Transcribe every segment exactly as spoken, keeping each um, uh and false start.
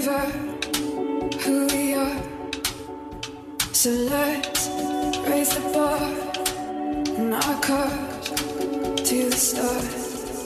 river, who we are. So let's raise the bar and our cars to the stars.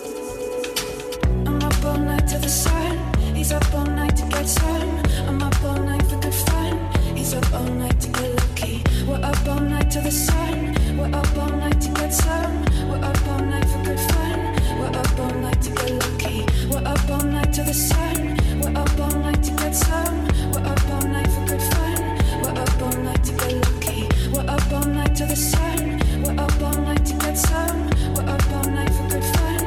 I'm up all night till the sun. He's up all night to get some. I'm up all night for good fun. He's up all night to get lucky. We're up all night till the sun. We're up all night to get some. We're up all night for good fun. We're up all night to get lucky. We're up all night till the sun. We're up all night to get some. We're up all night for good fun. We're up all night to get lucky. We're up all night till the sun. We're up all night to get some. We're up all night for good fun.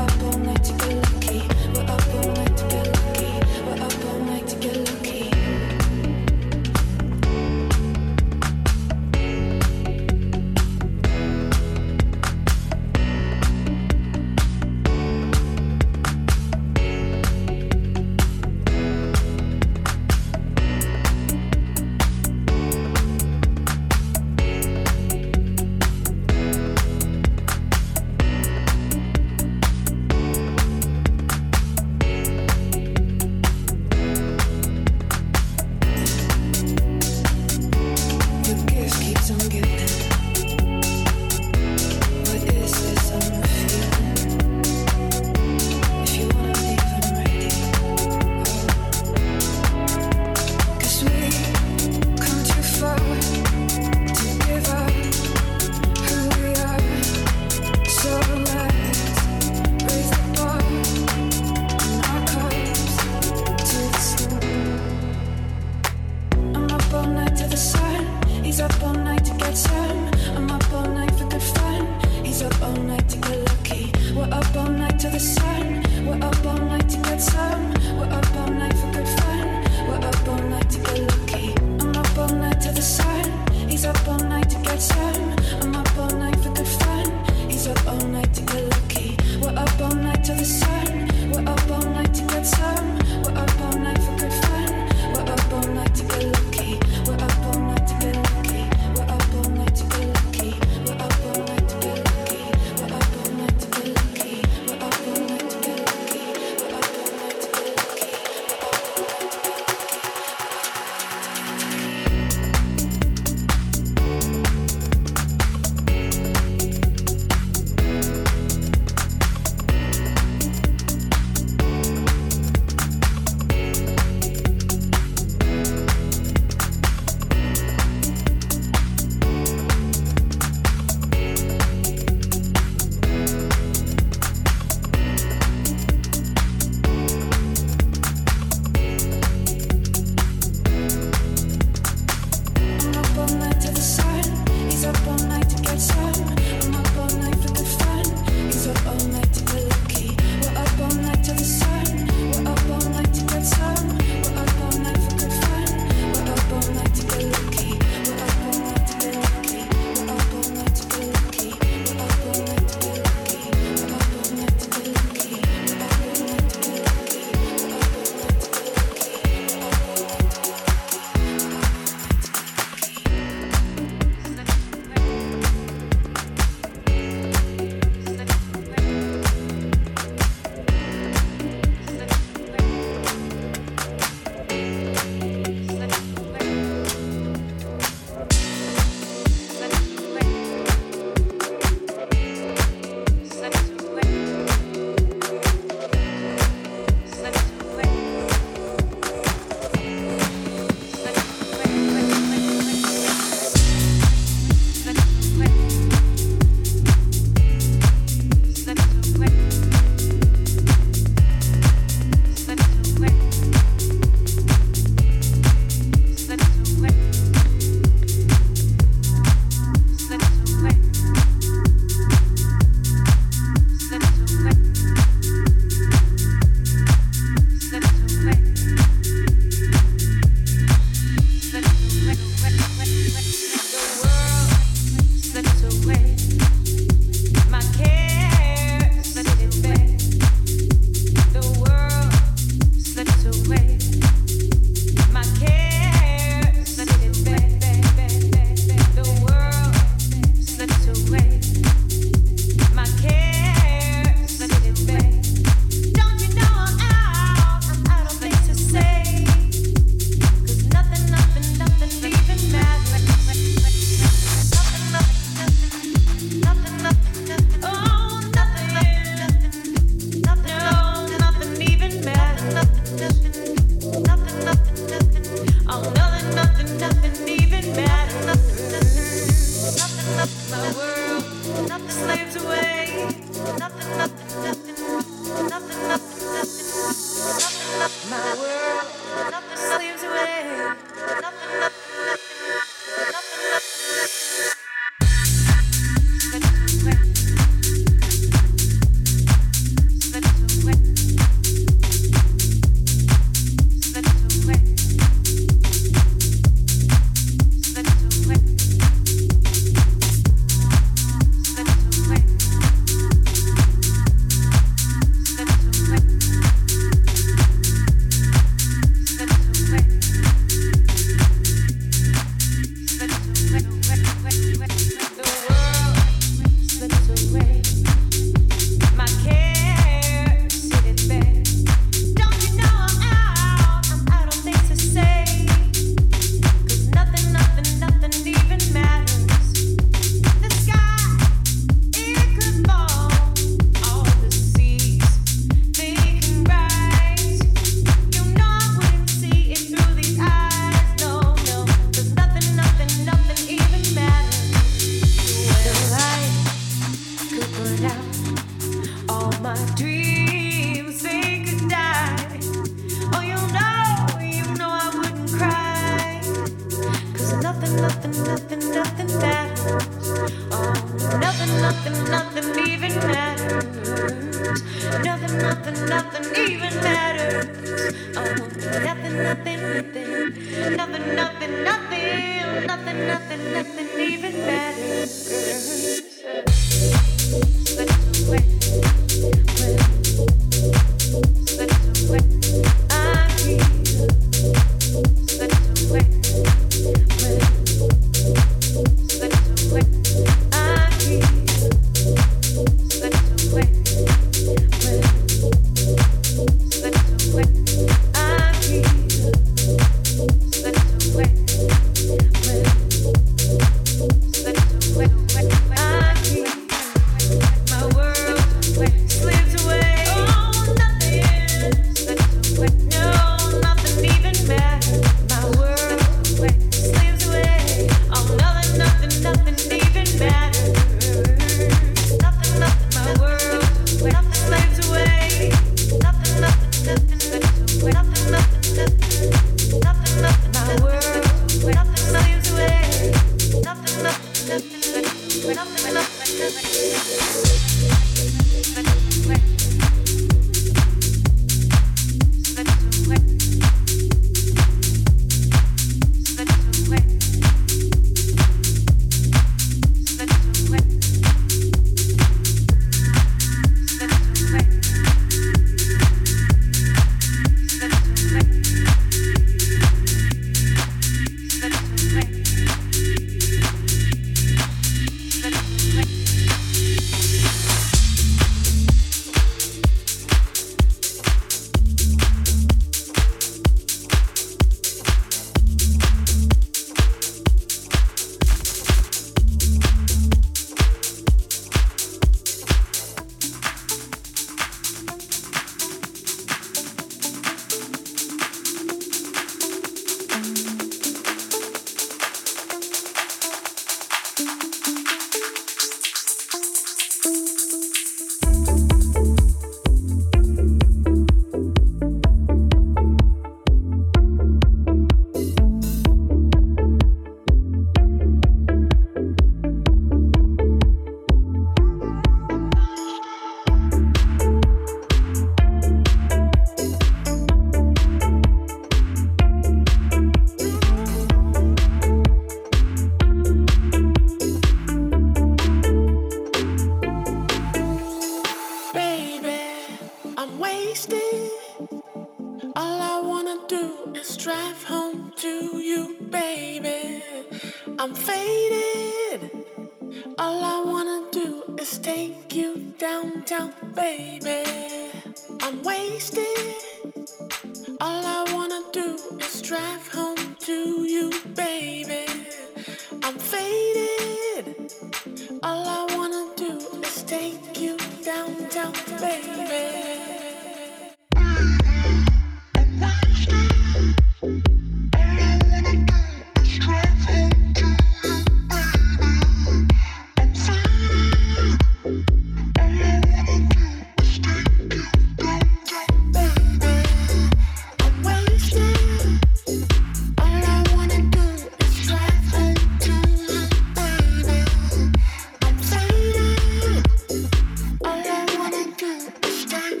Start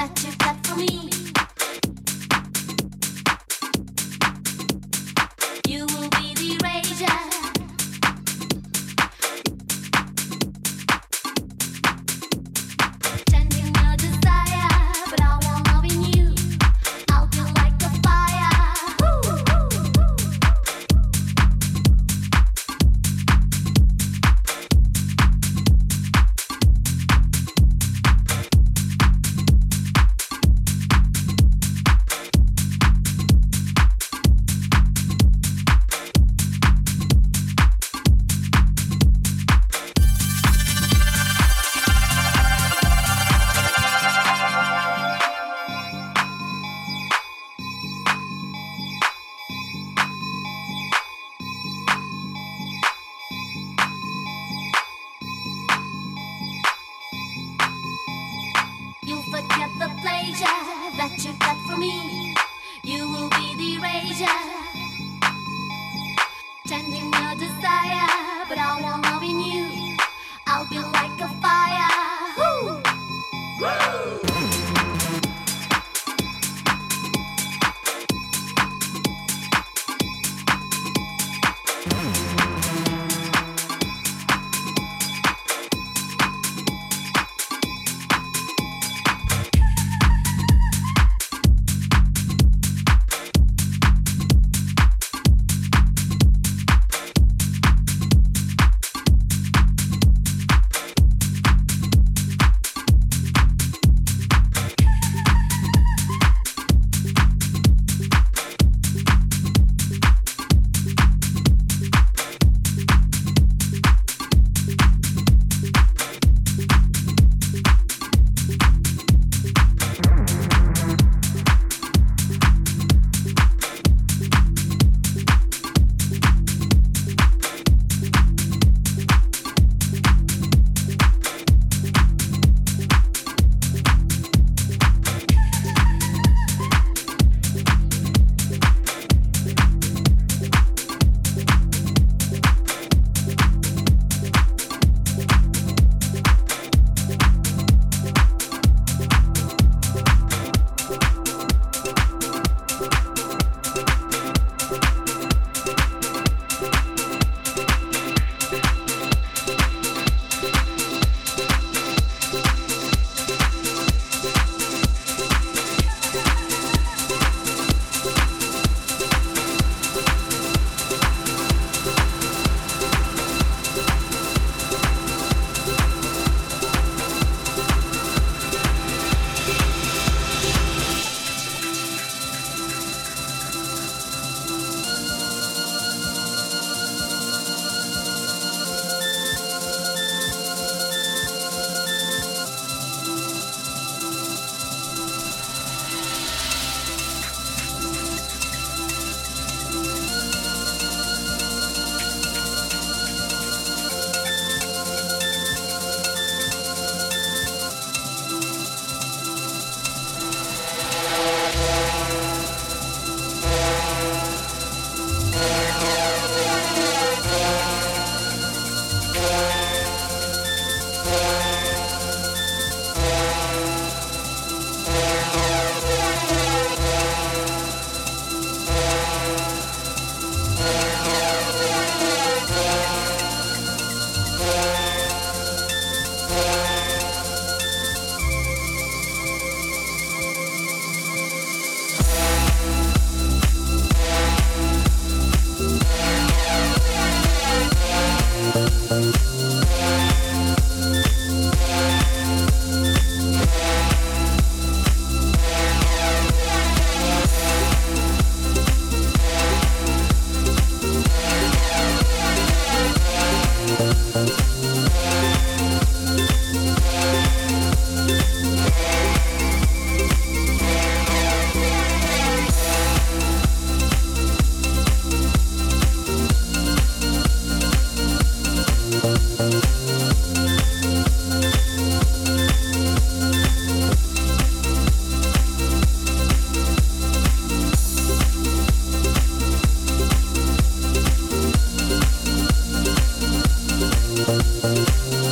that you've got for me. You will be the rager, tending your desire, but I want loving you. I'll be like a We'll be right back.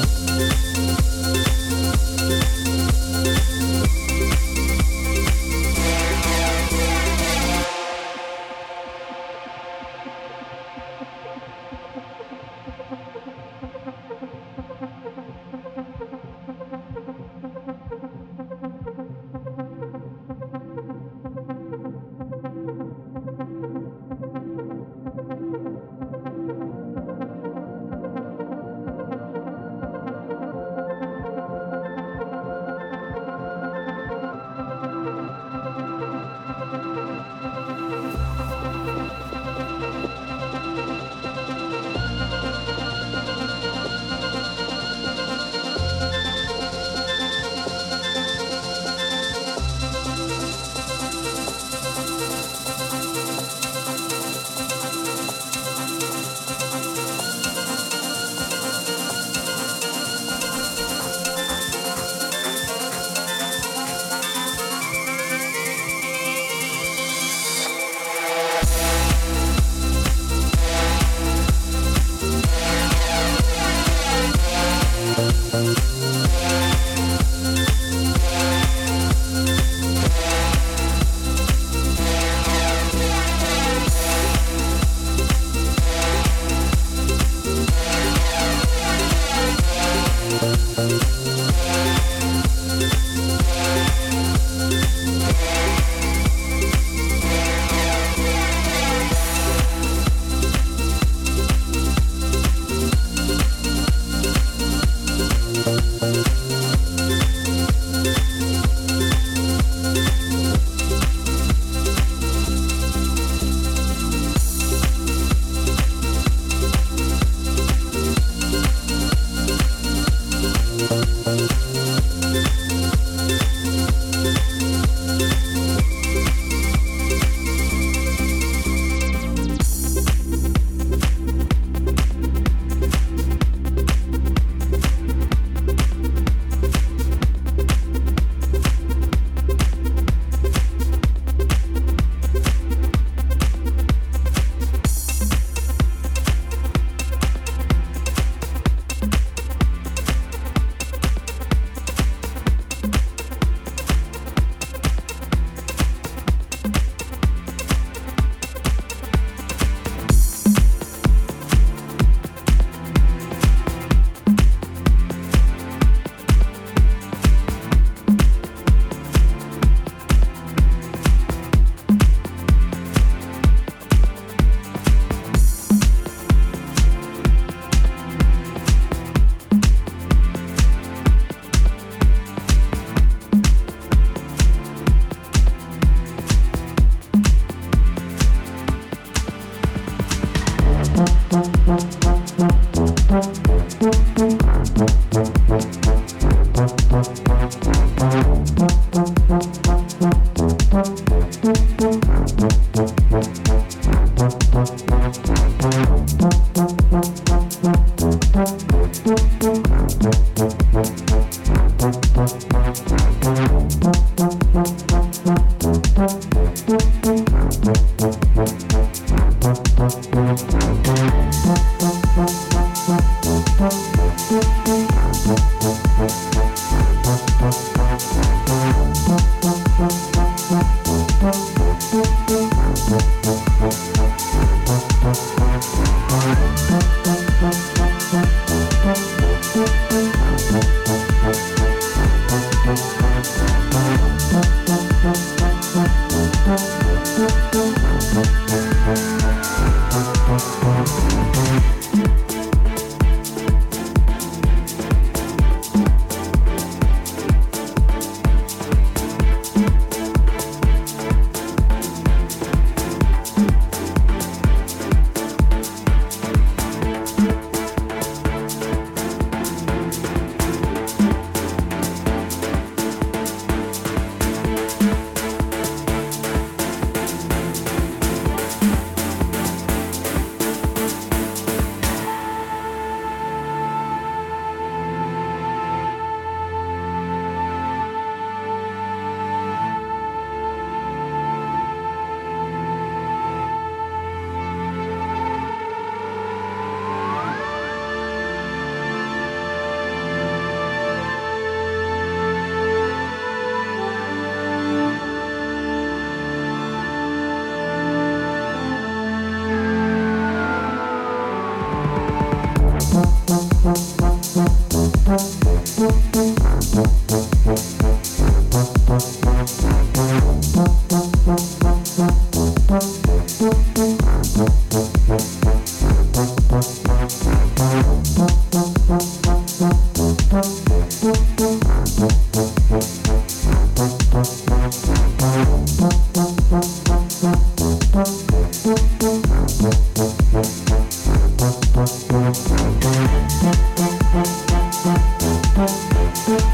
Thank you.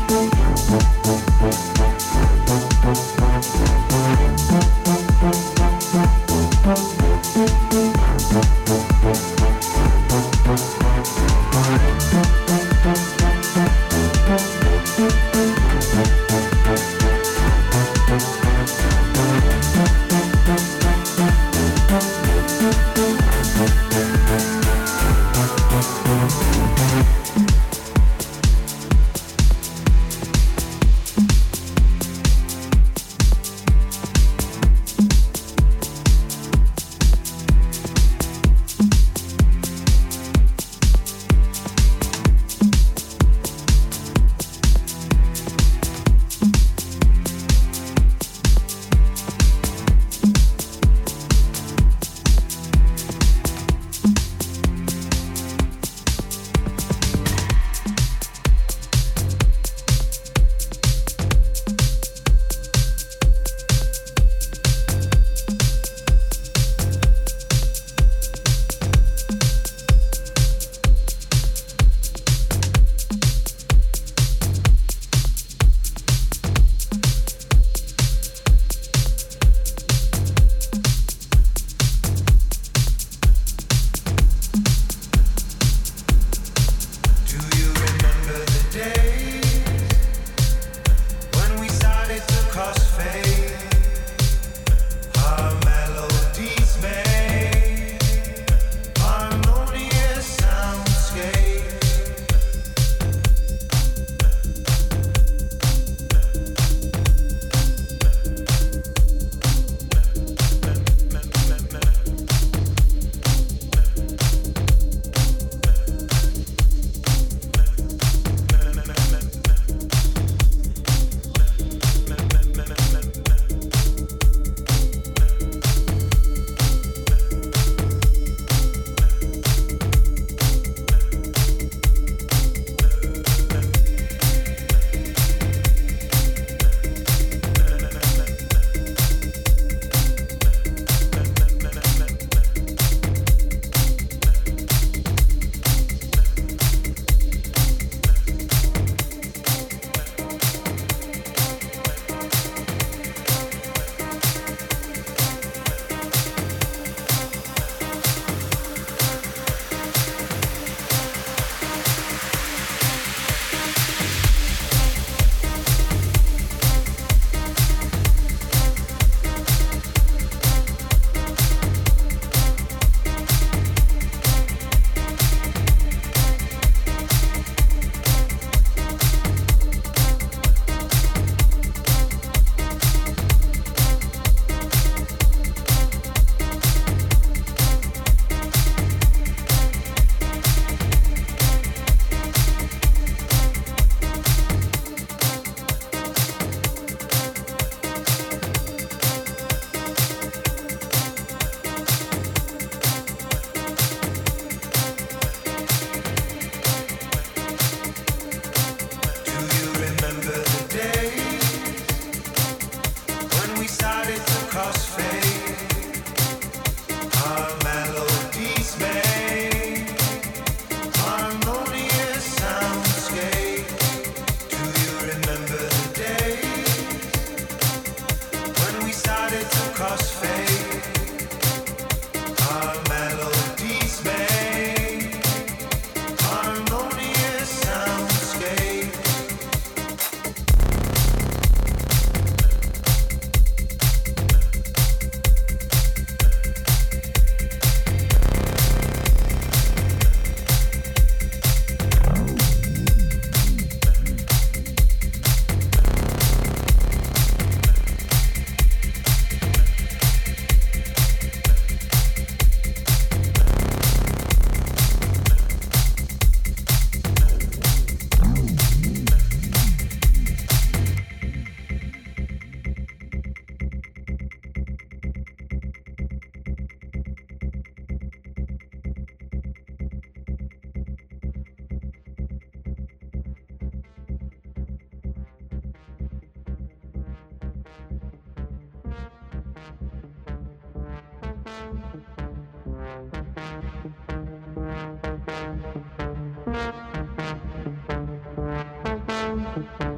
We'll be right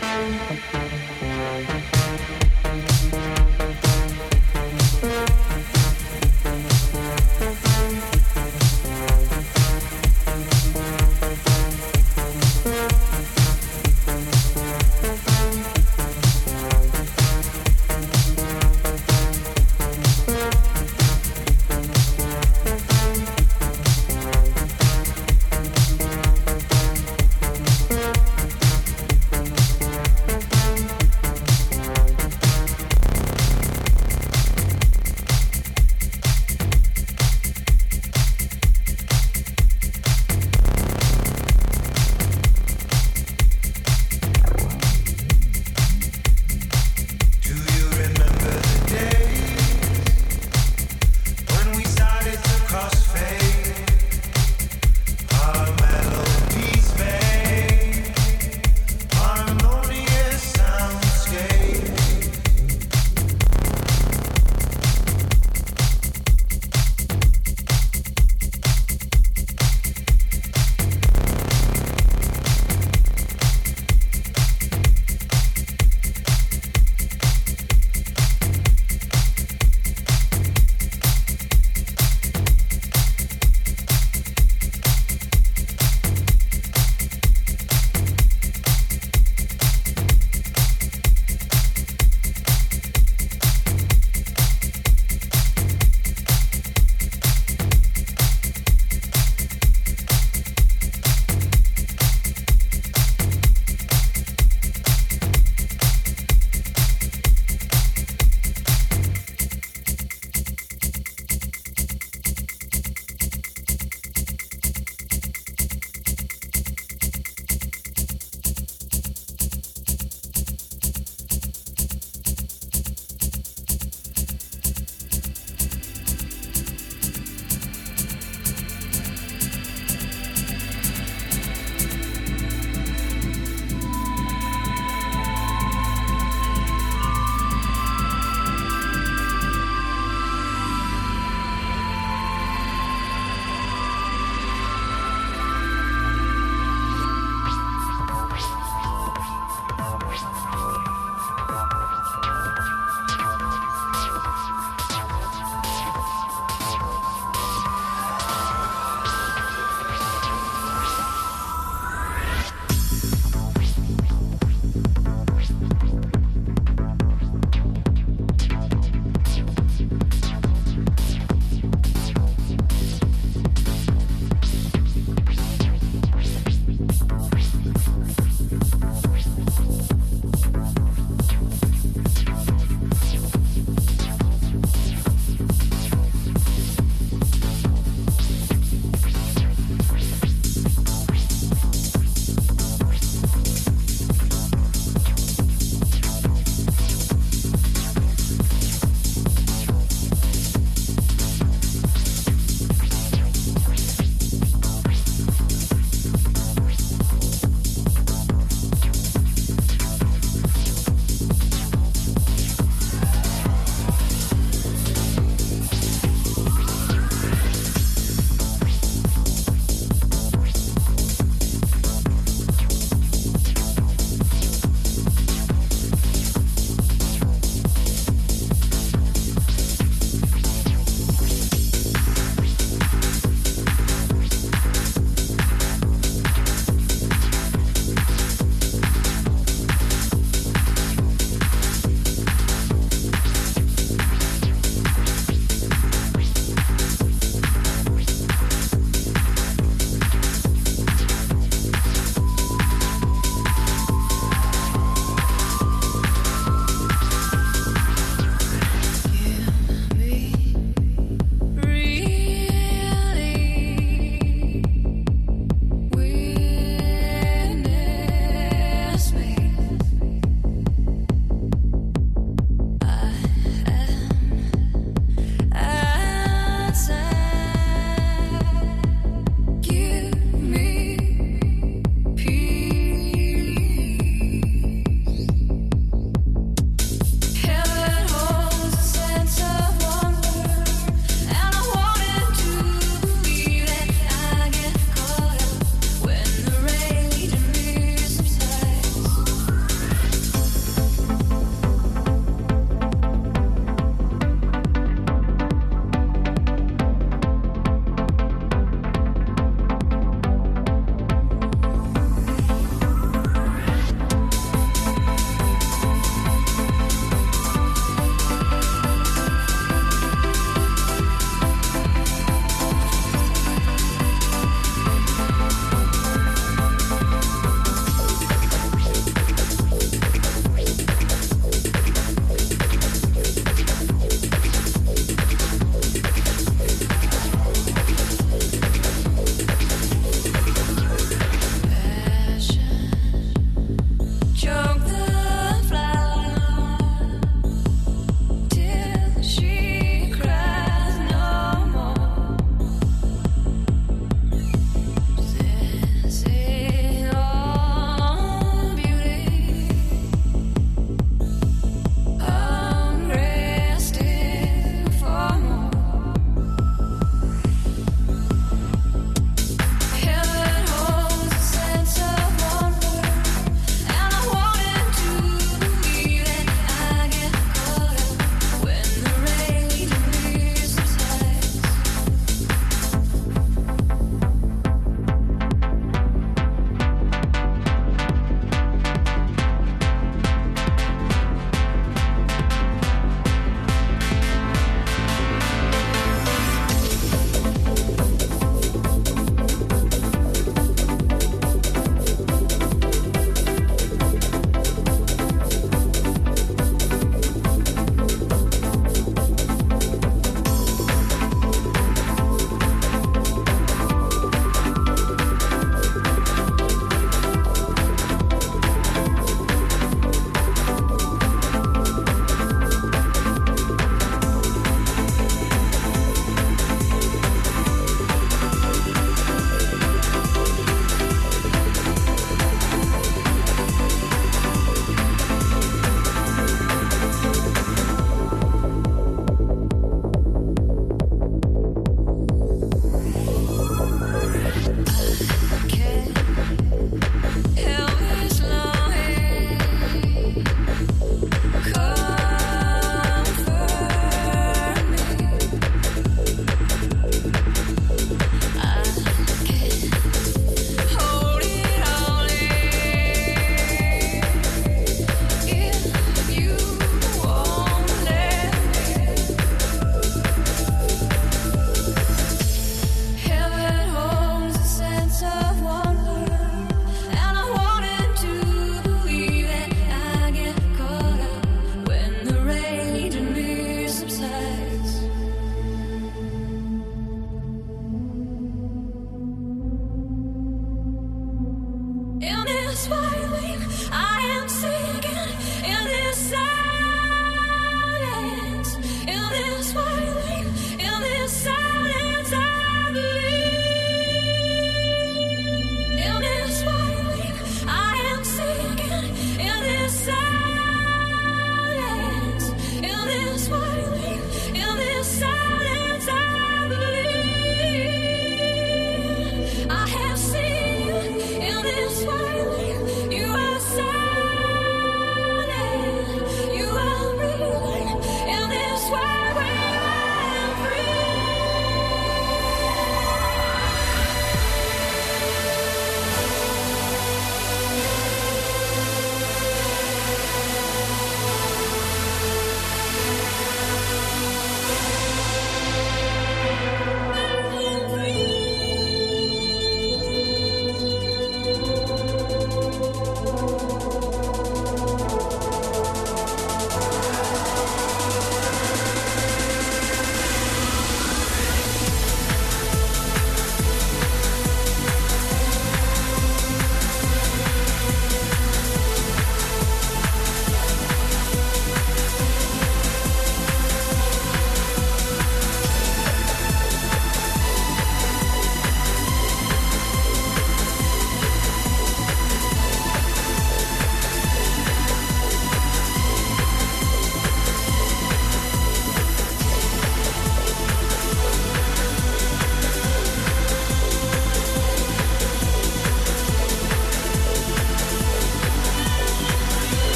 back.